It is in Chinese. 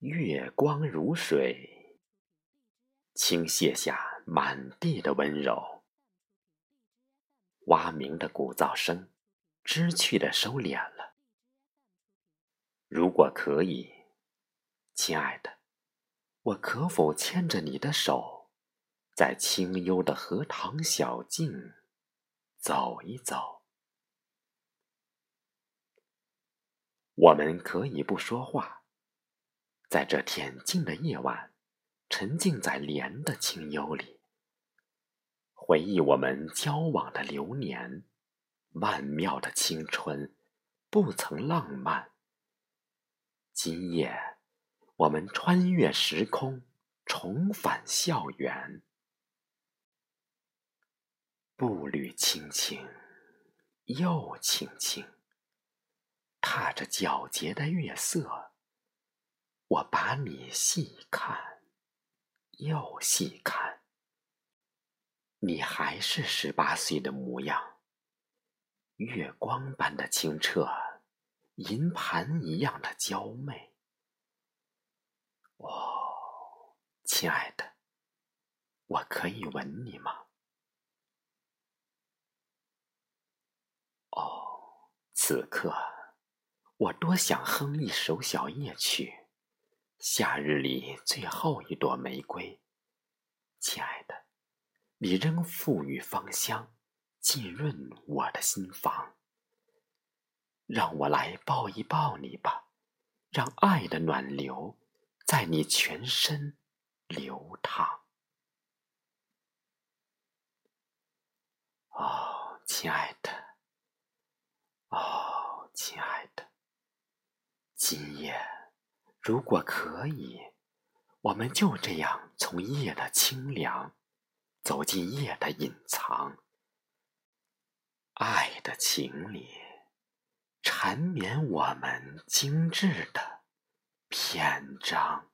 月光如水，倾泻下满地的温柔。蛙鸣的鼓噪声，知趣的收敛了。如果可以，亲爱的，我可否牵着你的手，在清幽的荷塘小径走一走？我们可以不说话，在这恬静的夜晚，沉浸在莲的清幽里，回忆我们交往的流年，曼妙的青春，不曾浪漫。今夜，我们穿越时空，重返校园。步履轻轻，又轻轻，踏着皎洁的月色，我把你细看，又细看，你还是18岁的模样，月光般的清澈，银盘一样的娇媚。哦，亲爱的，我可以吻你吗？哦，此刻，我多想哼一首小夜曲。夏日里最后一朵玫瑰，亲爱的，你仍馥郁芳香，浸润我的心房。让我来抱一抱你吧，让爱的暖流在你全身流淌。哦，亲爱的，哦，亲爱的，今夜如果可以，我们就这样从夜的清凉走进夜的隐藏，爱的情里缠绵我们精致的篇章。